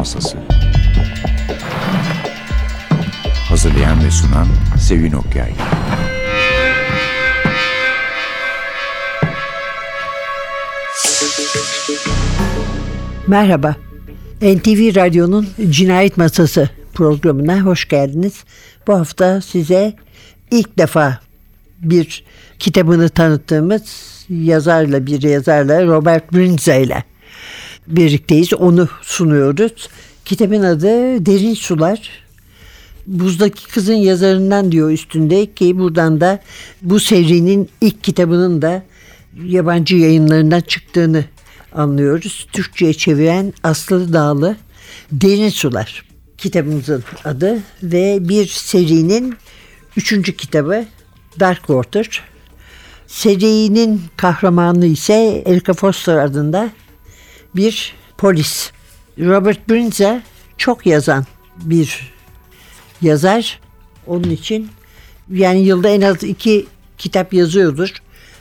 Masası. Hazırlayan ve sunan Sevin Okyay. Merhaba. NTV Radyo'nun Cinayet Masası programına hoş geldiniz. Bu hafta size ilk defa bir kitabını tanıttığımız bir yazarla Robert Bryndza ile birlikteyiz. Onu sunuyoruz. Kitabın adı Derin Sular. Buzdaki Kızın yazarından diyor üstünde ki buradan da bu serinin ilk kitabının da yabancı yayınlarından çıktığını anlıyoruz. Türkçe'ye çeviren Aslı Dağlı. Derin Sular kitabımızın adı ve bir serinin 3. kitabı Dark Water. Serinin kahramanı ise Erika Foster adında bir polis. Robert Bryndza çok yazan bir yazar. Onun için yani yılda en az 2 kitap yazıyordur.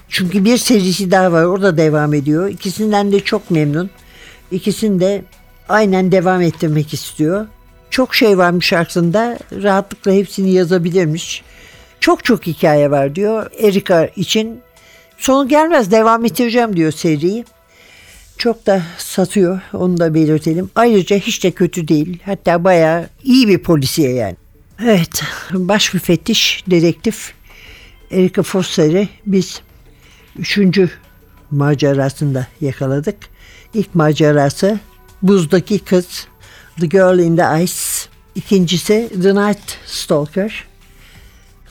Çünkü bir serisi daha var. O da devam ediyor. İkisinden de çok memnun. İkisini de aynen devam ettirmek istiyor. Çok şey varmış aslında. Rahatlıkla hepsini yazabilirmiş. Çok hikaye var diyor Erika için. Sonu gelmez, devam ettireceğim diyor seriyi. Çok da satıyor, onu da belirtelim. Ayrıca hiç de kötü değil. Hatta bayağı iyi bir polisiye yani. Evet, baş müfettiş, dedektif Erika Foster'ı biz 3. macerasında yakaladık. İlk macerası Buzdaki Kız, The Girl in the Ice. İkincisi The Night Stalker.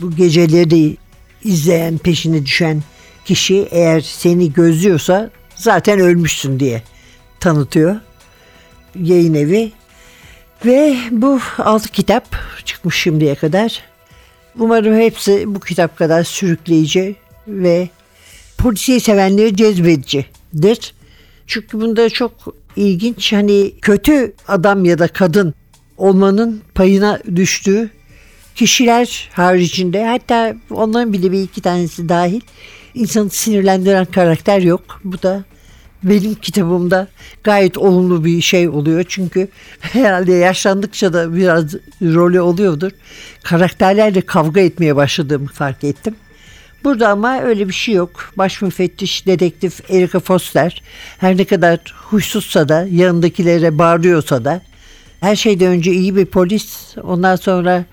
Bu geceleri izleyen, peşine düşen kişi eğer seni gözlüyorsa zaten ölmüşsün diye tanıtıyor yayın evi. Ve bu 6 kitap çıkmış şimdiye kadar. Umarım hepsi bu kitap kadar sürükleyici ve polisiye sevenleri cezbedicidir. Çünkü bunda çok ilginç, hani kötü adam ya da kadın olmanın payına düştüğü kişiler haricinde, hatta onların bile bir 2 tanesi dahil, insanı sinirlendiren karakter yok. Bu da benim kitabımda gayet olumlu bir şey oluyor. Çünkü herhalde yaşlandıkça da biraz rolü oluyordur. Karakterlerle kavga etmeye başladığımı fark ettim. Burada ama öyle bir şey yok. Baş müfettiş, dedektif Erika Foster her ne kadar huysuzsa da, yanındakilere bağırıyorsa da, her şeyden önce iyi bir polis, ondan sonra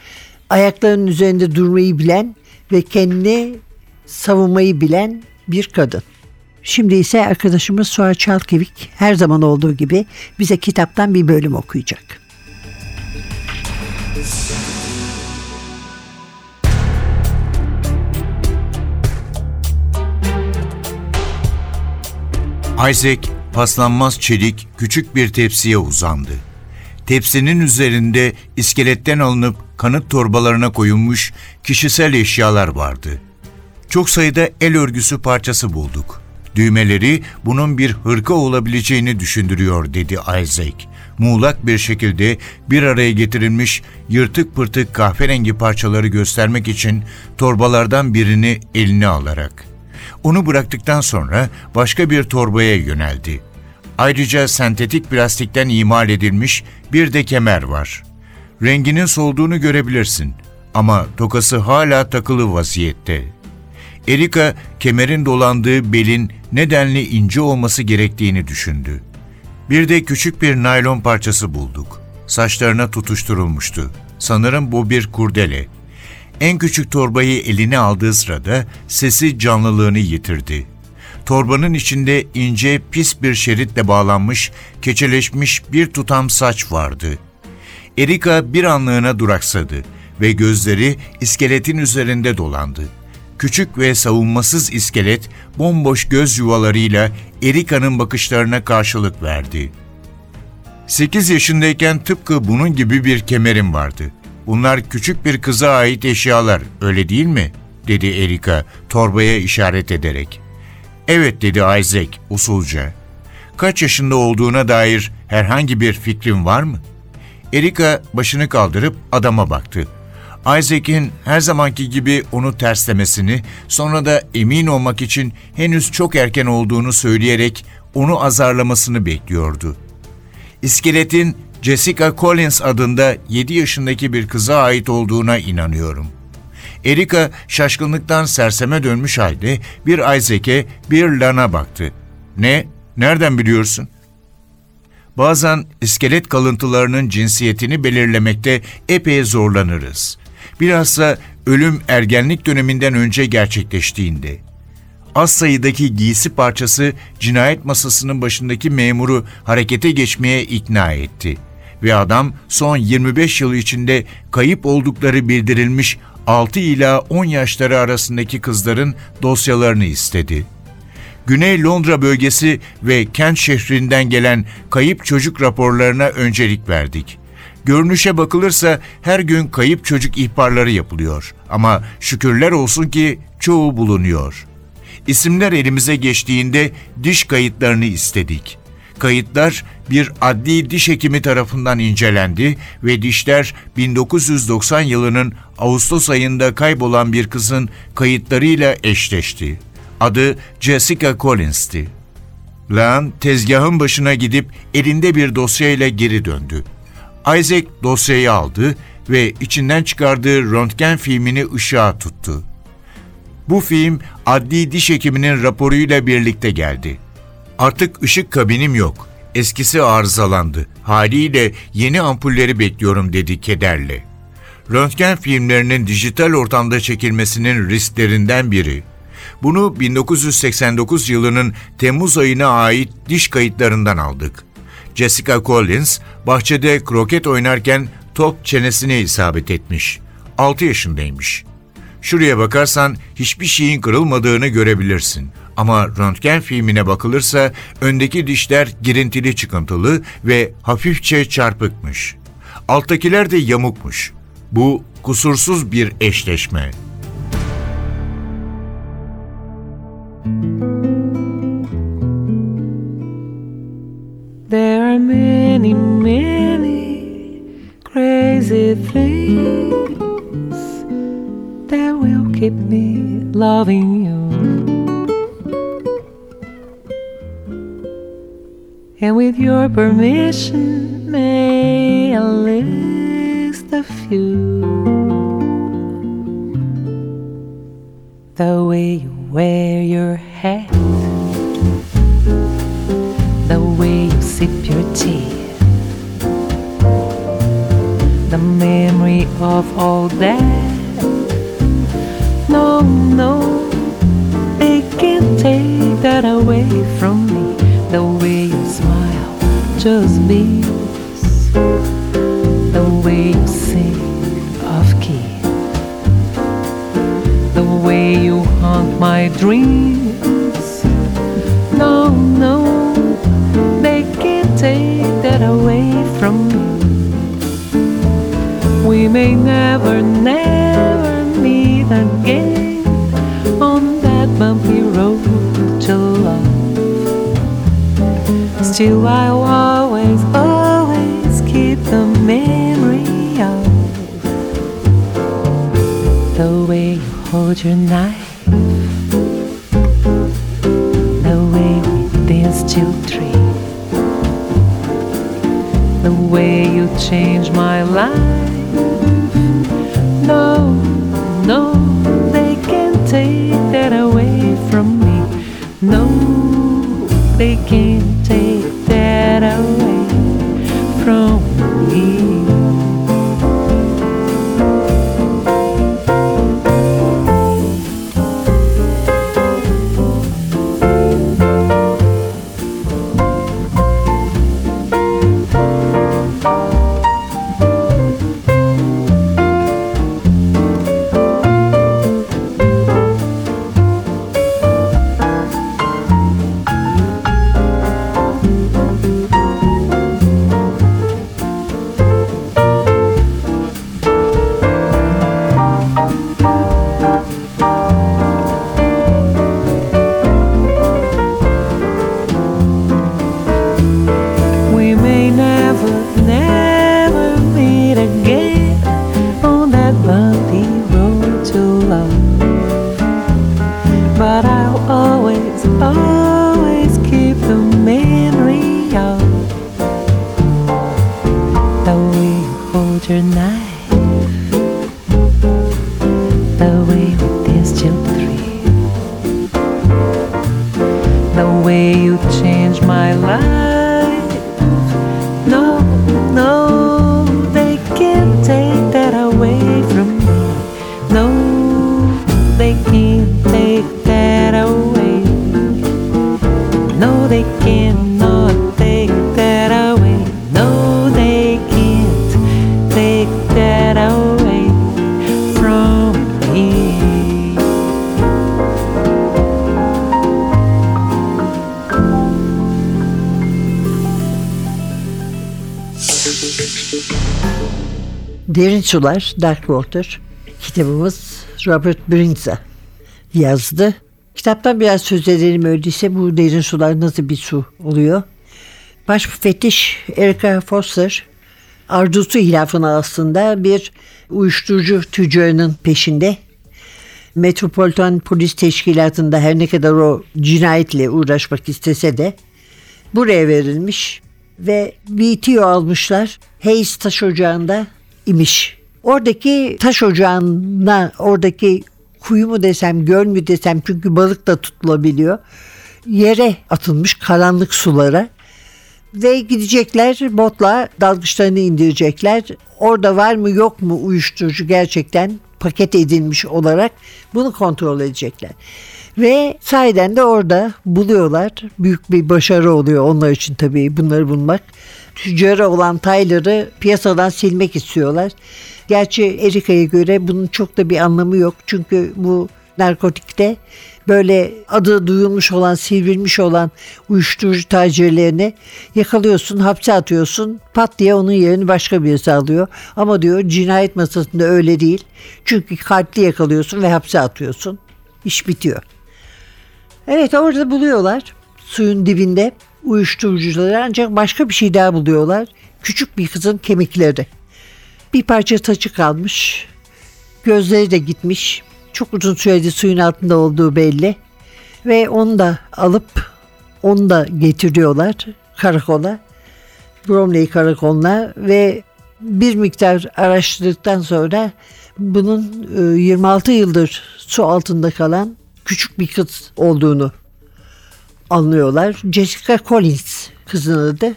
ayaklarının üzerinde durmayı bilen ve kendini savunmayı bilen bir kadın. Şimdi ise arkadaşımız Suha Çalkevik her zaman olduğu gibi bize kitaptan bir bölüm okuyacak. Isaac paslanmaz çelik küçük bir tepsiye uzandı. Tepsinin üzerinde iskeletten alınıp kanıt torbalarına koyulmuş kişisel eşyalar vardı. Çok sayıda el örgüsü parçası bulduk. Düğmeleri bunun bir hırka olabileceğini düşündürüyor dedi Isaac. Muğlak bir şekilde bir araya getirilmiş yırtık pırtık kahverengi parçaları göstermek için torbalardan birini eline alarak. Onu bıraktıktan sonra başka bir torbaya yöneldi. Ayrıca sentetik plastikten imal edilmiş bir de kemer var. Renginin solduğunu görebilirsin ama tokası hala takılı vaziyette. Erika, kemerin dolandığı belin nedenli ince olması gerektiğini düşündü. Bir de küçük bir naylon parçası bulduk. Saçlarına tutuşturulmuştu. Sanırım bu bir kurdele. En küçük torbayı eline aldığı sırada sesi canlılığını yitirdi. Torbanın içinde ince, pis bir şeritle bağlanmış, keçeleşmiş bir tutam saç vardı. Erika bir anlığına duraksadı ve gözleri iskeletin üzerinde dolandı. Küçük ve savunmasız iskelet bomboş göz yuvalarıyla Erika'nın bakışlarına karşılık verdi. 8 yaşındayken tıpkı bunun gibi bir kemerim vardı. Bunlar küçük bir kıza ait eşyalar, öyle değil mi? dedi Erika torbaya işaret ederek. Evet dedi Isaac usulca. Kaç yaşında olduğuna dair herhangi bir fikrin var mı? Erika başını kaldırıp adama baktı. Isaac'in her zamanki gibi onu terslemesini, sonra da emin olmak için henüz çok erken olduğunu söyleyerek onu azarlamasını bekliyordu. İskeletin Jessica Collins adında 7 yaşındaki bir kıza ait olduğuna inanıyorum. Erika şaşkınlıktan serseme dönmüş halde bir Isaac'e, bir Lana baktı. Ne? Nereden biliyorsun? Bazen iskelet kalıntılarının cinsiyetini belirlemekte epey zorlanırız. Bilhassa ölüm ergenlik döneminden önce gerçekleştiğinde. Az sayıdaki giysi parçası cinayet masasının başındaki memuru harekete geçmeye ikna etti. Ve adam son 25 yıl içinde kayıp oldukları bildirilmiş 6 ila 10 yaşları arasındaki kızların dosyalarını istedi. Güney Londra bölgesi ve Kent şehrinden gelen kayıp çocuk raporlarına öncelik verdik. Görünüşe bakılırsa her gün kayıp çocuk ihbarları yapılıyor ama şükürler olsun ki çoğu bulunuyor. İsimler elimize geçtiğinde diş kayıtlarını istedik. Kayıtlar bir adli diş hekimi tarafından incelendi ve dişler 1990 yılının Ağustos ayında kaybolan bir kızın kayıtlarıyla eşleşti. Adı Jessica Collins'ti. Lan tezgahın başına gidip elinde bir dosyayla geri döndü. Isaac dosyayı aldı ve içinden çıkardığı röntgen filmini ışığa tuttu. Bu film adli diş hekiminin raporuyla birlikte geldi. Artık ışık kabinim yok. Eskisi arızalandı. Haliyle yeni ampulleri bekliyorum dedi kederle. Röntgen filmlerinin dijital ortamda çekilmesinin risklerinden biri. Bunu 1989 yılının Temmuz ayına ait diş kayıtlarından aldık. Jessica Collins bahçede kroket oynarken top çenesine isabet etmiş. 6 yaşındaymış. Şuraya bakarsan hiçbir şeyin kırılmadığını görebilirsin. Ama röntgen filmine bakılırsa öndeki dişler girintili çıkıntılı ve hafifçe çarpıkmış. Alttakiler de yamukmuş. Bu kusursuz bir eşleşme. There are many, many crazy things that will keep me loving you. And with your permission, may I list a few. The way you wear your hat, the way you sip your tea, the memory of all that. No, no, they can't take that away from me. The way you smile just beams, the way you sing off key, the way you haunt my dreams. No, no, they can't take that away from me. We may never, never meet again on that bumpy road to love. Still I'll always, always keep the memory of the way you hold your knife, the way we danced till 3, the way you changed my life. No, no, they can't take that away from me. No, they can't. Derin Sular, Dark Water kitabımız Robert Bryndza yazdı. Kitaptan biraz söz edelim öyleyse. Bu derin sular nasıl bir su oluyor? Baş müfettiş Erika Foster arzusu hilafına aslında bir uyuşturucu tüccarının peşinde. Metropolitan Polis Teşkilatı'nda her ne kadar o cinayetle uğraşmak istese de buraya verilmiş ve BTO almışlar. Hayes taş ocağında imiş. Oradaki taş ocağına, oradaki kuyu mu desem, göl mü desem, çünkü balık da tutulabiliyor, yere atılmış karanlık sulara ve gidecekler botla, dalgıçlarını indirecekler. Orada var mı yok mu uyuşturucu gerçekten paket edilmiş olarak bunu kontrol edecekler. Ve sahiden de orada buluyorlar. Büyük bir başarı oluyor onlar için tabii bunları bulmak. Tüccarı olan Tyler'ı piyasadan silmek istiyorlar. Gerçi Erika'ya göre bunun çok da bir anlamı yok. Çünkü bu narkotikte böyle adı duyulmuş olan, sivrilmiş olan uyuşturucu tacirlerini yakalıyorsun, hapse atıyorsun, pat diye onun yerini başka birisi alıyor. Ama diyor cinayet masasında öyle değil. Çünkü kalpli yakalıyorsun ve hapse atıyorsun. İş bitiyor. Evet, orada buluyorlar suyun dibinde uyuşturucuları, ancak başka bir şey daha buluyorlar. Küçük bir kızın kemikleri. Bir parça saçı kalmış. Gözleri de gitmiş. Çok uzun süredir suyun altında olduğu belli. Ve onu da alıp onu da getiriyorlar karakola. Bromley karakoluna ve bir miktar araştırdıktan sonra bunun 26 yıldır su altında kalan küçük bir kız olduğunu anlıyorlar. Jessica Collins kızın adı.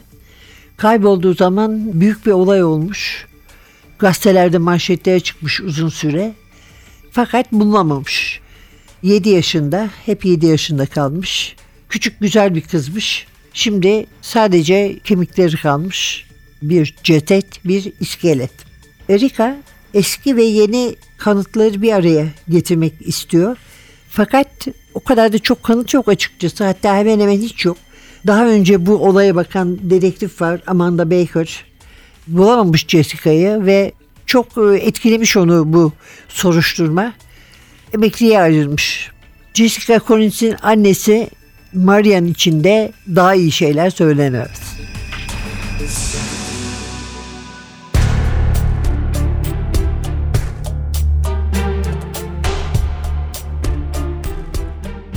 Kaybolduğu zaman büyük bir olay olmuş. Gazetelerde manşetlere çıkmış uzun süre. Fakat bulunamamış. 7 yaşında, hep 7 yaşında kalmış. Küçük güzel bir kızmış. Şimdi sadece kemikleri kalmış. Bir ceset, bir iskelet. Erika eski ve yeni kanıtları bir araya getirmek istiyor. Fakat o kadar da çok kanıt yok açıkçası. Hatta hemen hemen hiç yok. Daha önce bu olaya bakan dedektif var, Amanda Baker. Bulamamış Jessica'yı ve çok etkilemiş onu bu soruşturma. Emekliye ayrılmış. Jessica Collins'in annesi Marian için de daha iyi şeyler söylenemez.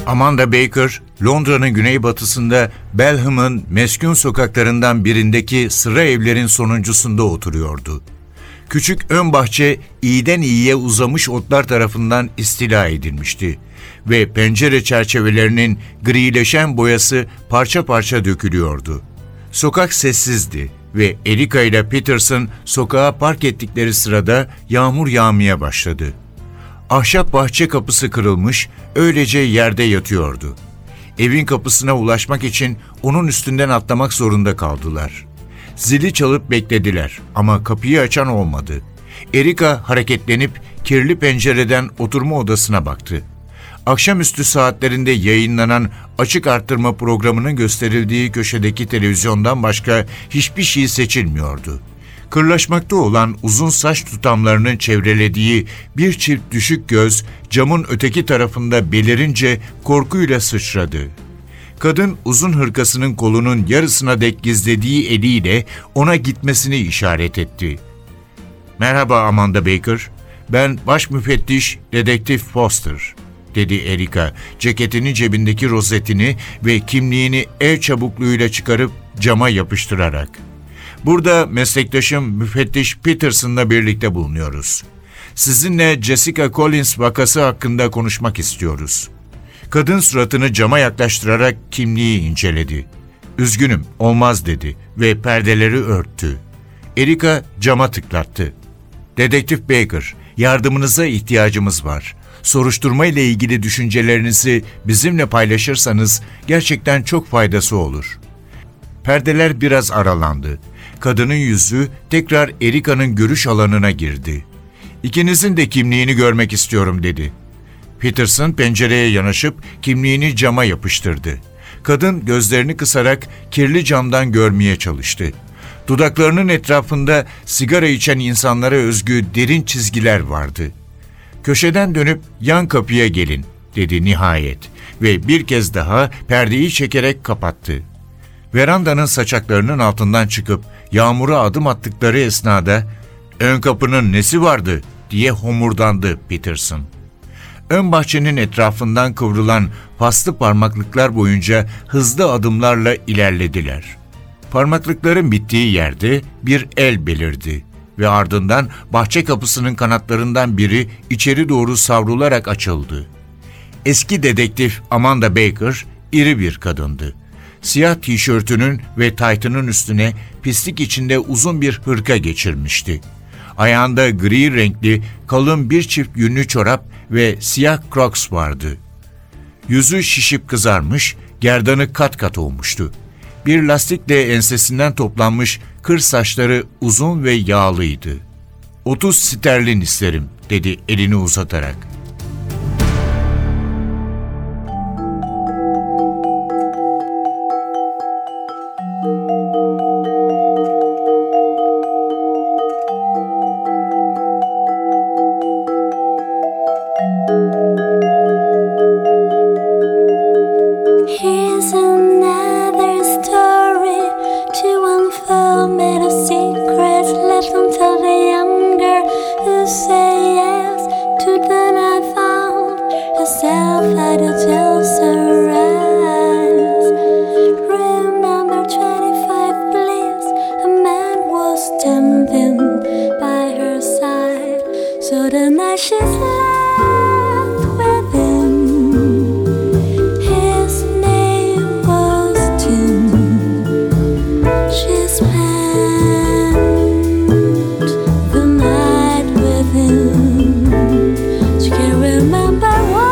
Amanda Baker, Londra'nın güneybatısında Belham'ın meskun sokaklarından birindeki sıra evlerin sonuncusunda oturuyordu. Küçük ön bahçe iyiden iyiye uzamış otlar tarafından istila edilmişti ve pencere çerçevelerinin grileşen boyası parça parça dökülüyordu. Sokak sessizdi ve Erika ile Peterson sokağa park ettikleri sırada yağmur yağmaya başladı. Ahşap bahçe kapısı kırılmış, öylece yerde yatıyordu. Evin kapısına ulaşmak için onun üstünden atlamak zorunda kaldılar. Zili çalıp beklediler ama kapıyı açan olmadı. Erika hareketlenip kirli pencereden oturma odasına baktı. Akşamüstü saatlerinde yayınlanan açık arttırma programının gösterildiği köşedeki televizyondan başka hiçbir şey seçilmiyordu. Kırlaşmakta olan uzun saç tutamlarının çevrelediği bir çift düşük göz camın öteki tarafında belirince korkuyla sıçradı. Kadın uzun hırkasının kolunun yarısına dek gizlediği eliyle ona gitmesini işaret etti. "Merhaba Amanda Baker, ben baş müfettiş dedektif Foster," dedi Erika, ceketinin cebindeki rozetini ve kimliğini el çabukluğuyla çıkarıp cama yapıştırarak. "Burada meslektaşım müfettiş Peterson'la birlikte bulunuyoruz. Sizinle Jessica Collins vakası hakkında konuşmak istiyoruz." Kadın suratını cama yaklaştırarak kimliği inceledi. "Üzgünüm, olmaz," dedi ve perdeleri örttü. Erika cama tıklattı. "Dedektif Baker, yardımınıza ihtiyacımız var. Soruşturma ile ilgili düşüncelerinizi bizimle paylaşırsanız gerçekten çok faydası olur." Perdeler biraz aralandı. Kadının yüzü tekrar Erika'nın görüş alanına girdi. "İkinizin de kimliğini görmek istiyorum," dedi. Peterson pencereye yanaşıp kimliğini cama yapıştırdı. Kadın gözlerini kısarak kirli camdan görmeye çalıştı. dudaklarının etrafında sigara içen insanlara özgü derin çizgiler vardı. "Köşeden dönüp yan kapıya gelin," dedi nihayet ve bir kez daha perdeyi çekerek kapattı. Verandanın saçaklarının altından çıkıp yağmura adım attıkları esnada "Ön kapının nesi vardı?" diye homurdandı Peterson. Ön bahçenin etrafından kıvrılan paslı parmaklıklar boyunca hızlı adımlarla ilerlediler. Parmaklıkların bittiği yerde bir el belirdi ve ardından bahçe kapısının kanatlarından biri içeri doğru savrularak açıldı. Eski dedektif Amanda Baker iri bir kadındı. Siyah tişörtünün ve taytının üstüne pislik içinde uzun bir hırka geçirmişti. Ayağında gri renkli kalın bir çift yünlü çorap ve siyah Crocs vardı. Yüzü şişip kızarmış, gerdanı kat kat olmuştu. Bir lastikle ensesinden toplanmış kır saçları uzun ve yağlıydı. 30 sterlin isterim," dedi elini uzatarak. Remember what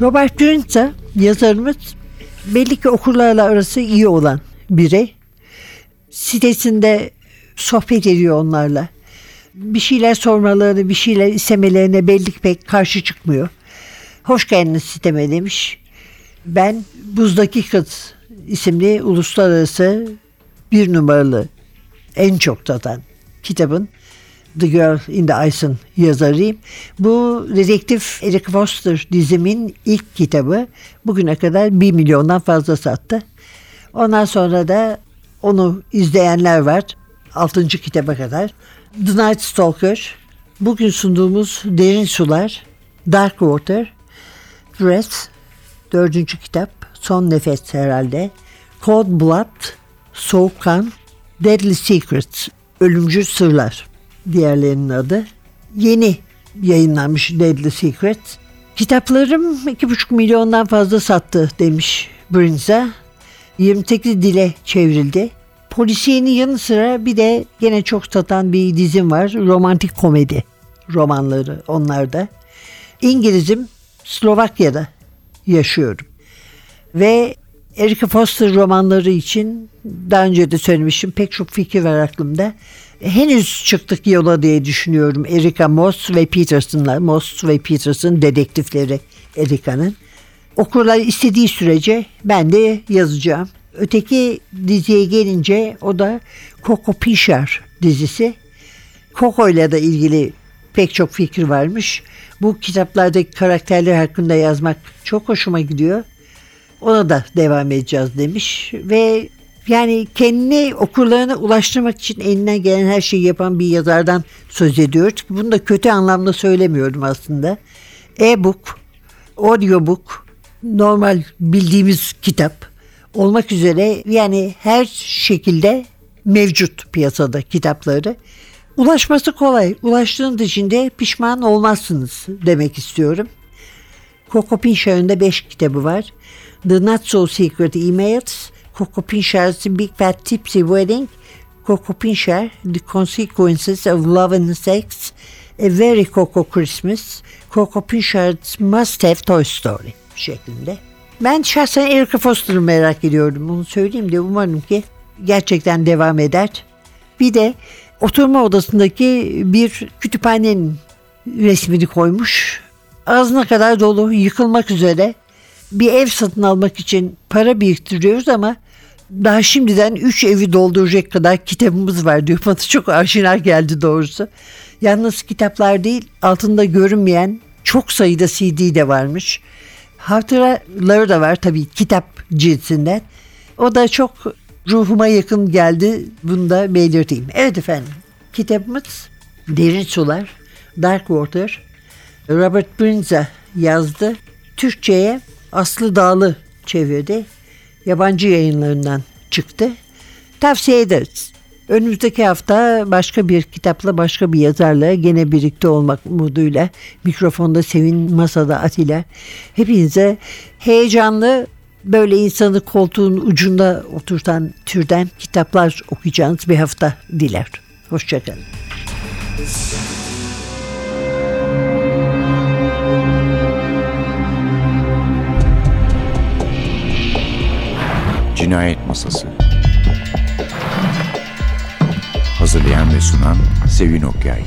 Robert Bryndza yazarımız belli ki okurlarla arası iyi olan biri. Sitesinde sohbet ediyor onlarla. Bir şeyler sormalarını, bir şeyler istemelerine belli ki pek karşı çıkmıyor. Hoş geldiniz siteme demiş. Ben Buzdaki Kız isimli uluslararası 1 numaralı en çok satan kitabın The Girl in the Ice'ın yazarıyım. Bu dedektif Erika Foster dizimin ilk kitabı. Bugüne kadar 1 milyondan fazla sattı. Ondan sonra da onu izleyenler var. 6. kitaba kadar. The Night Stalker, bugün sunduğumuz Derin Sular, Dark Water, Breath, 4. kitap, Son Nefes herhalde, Cold Blood, Soğuk Kan, Deadly Secrets, Ölümcül Sırlar, diğerlerinin adı. Yeni yayınlanmış Deadly Secrets. Kitaplarım 2,5 milyondan fazla sattı demiş Bryndza. 28 dile çevrildi. Polisiyenin yanı sıra bir de gene çok satan bir dizim var. Romantik komedi romanları onlar da. İngilizim, Slovakya'da yaşıyorum. Ve Erika Foster romanları için daha önce de söylemiştim. Pek çok fikir var aklımda. Henüz çıktık yola diye düşünüyorum. Erika Moss ve Peterson'lar. Moss ve Peterson dedektifleri Erika'nın. Okurlar istediği sürece ben de yazacağım. Öteki diziye gelince o da Coco Pinchard dizisi. Coco ile de ilgili pek çok fikir varmış. Bu kitaplardaki karakterler hakkında yazmak çok hoşuma gidiyor. Ona da devam edeceğiz demiş. Ve yani kendini okurlarına ulaştırmak için elinden gelen her şeyi yapan bir yazardan söz ediyoruz. Bunu da kötü anlamda söylemiyorum aslında. E-book, audiobook, normal bildiğimiz kitap olmak üzere yani her şekilde mevcut piyasada kitapları. Ulaşması kolay. Ulaştığınız için de pişman olmazsınız demek istiyorum. Coco Pinchard'ın da 5 kitabı var. The Not So Secret Emails, Coco Pinchard's Big Fat Tipsy Wedding, Coco Pinchard: The Consequences of Loving Sex, A Very Coco Christmas, Coco Pinchard Must Have Tolstoy şeklinde. Ben şahsen Erika Foster'ı merak ediyordum. Onu söyleyeyim de umarım ki gerçekten devam eder. Bir de oturma odasındaki bir kütüphanenin resmini koymuş. Ağzına kadar dolu, yıkılmak üzere. Bir ev satın almak için para biriktiriyoruz ama daha şimdiden 3 evi dolduracak kadar kitabımız var diyor. Bana çok aşina geldi doğrusu. Yalnız kitaplar değil, altında görünmeyen çok sayıda CD de varmış. Hatıraları da var tabii kitap cinsinden. O da çok ruhuma yakın geldi. Bunu da belirteyim. Evet efendim, kitabımız Derin Sular, Dark Water. Robert Bryndza yazdı. Türkçe'ye Aslı Dağlı çevirdi. Yabancı yayınlarından çıktı. Tavsiye ederiz. Önümüzdeki hafta başka bir kitapla, başka bir yazarla gene birlikte olmak umuduyla mikrofonda Sevin, masada Atilla. Hepinize heyecanlı, böyle insanı koltuğun ucunda oturtan türden kitaplar okuyacağınız bir hafta diler. Hoşçakalın. Cinayet Masası. Hazırlayan ve sunan Sevin Okyay.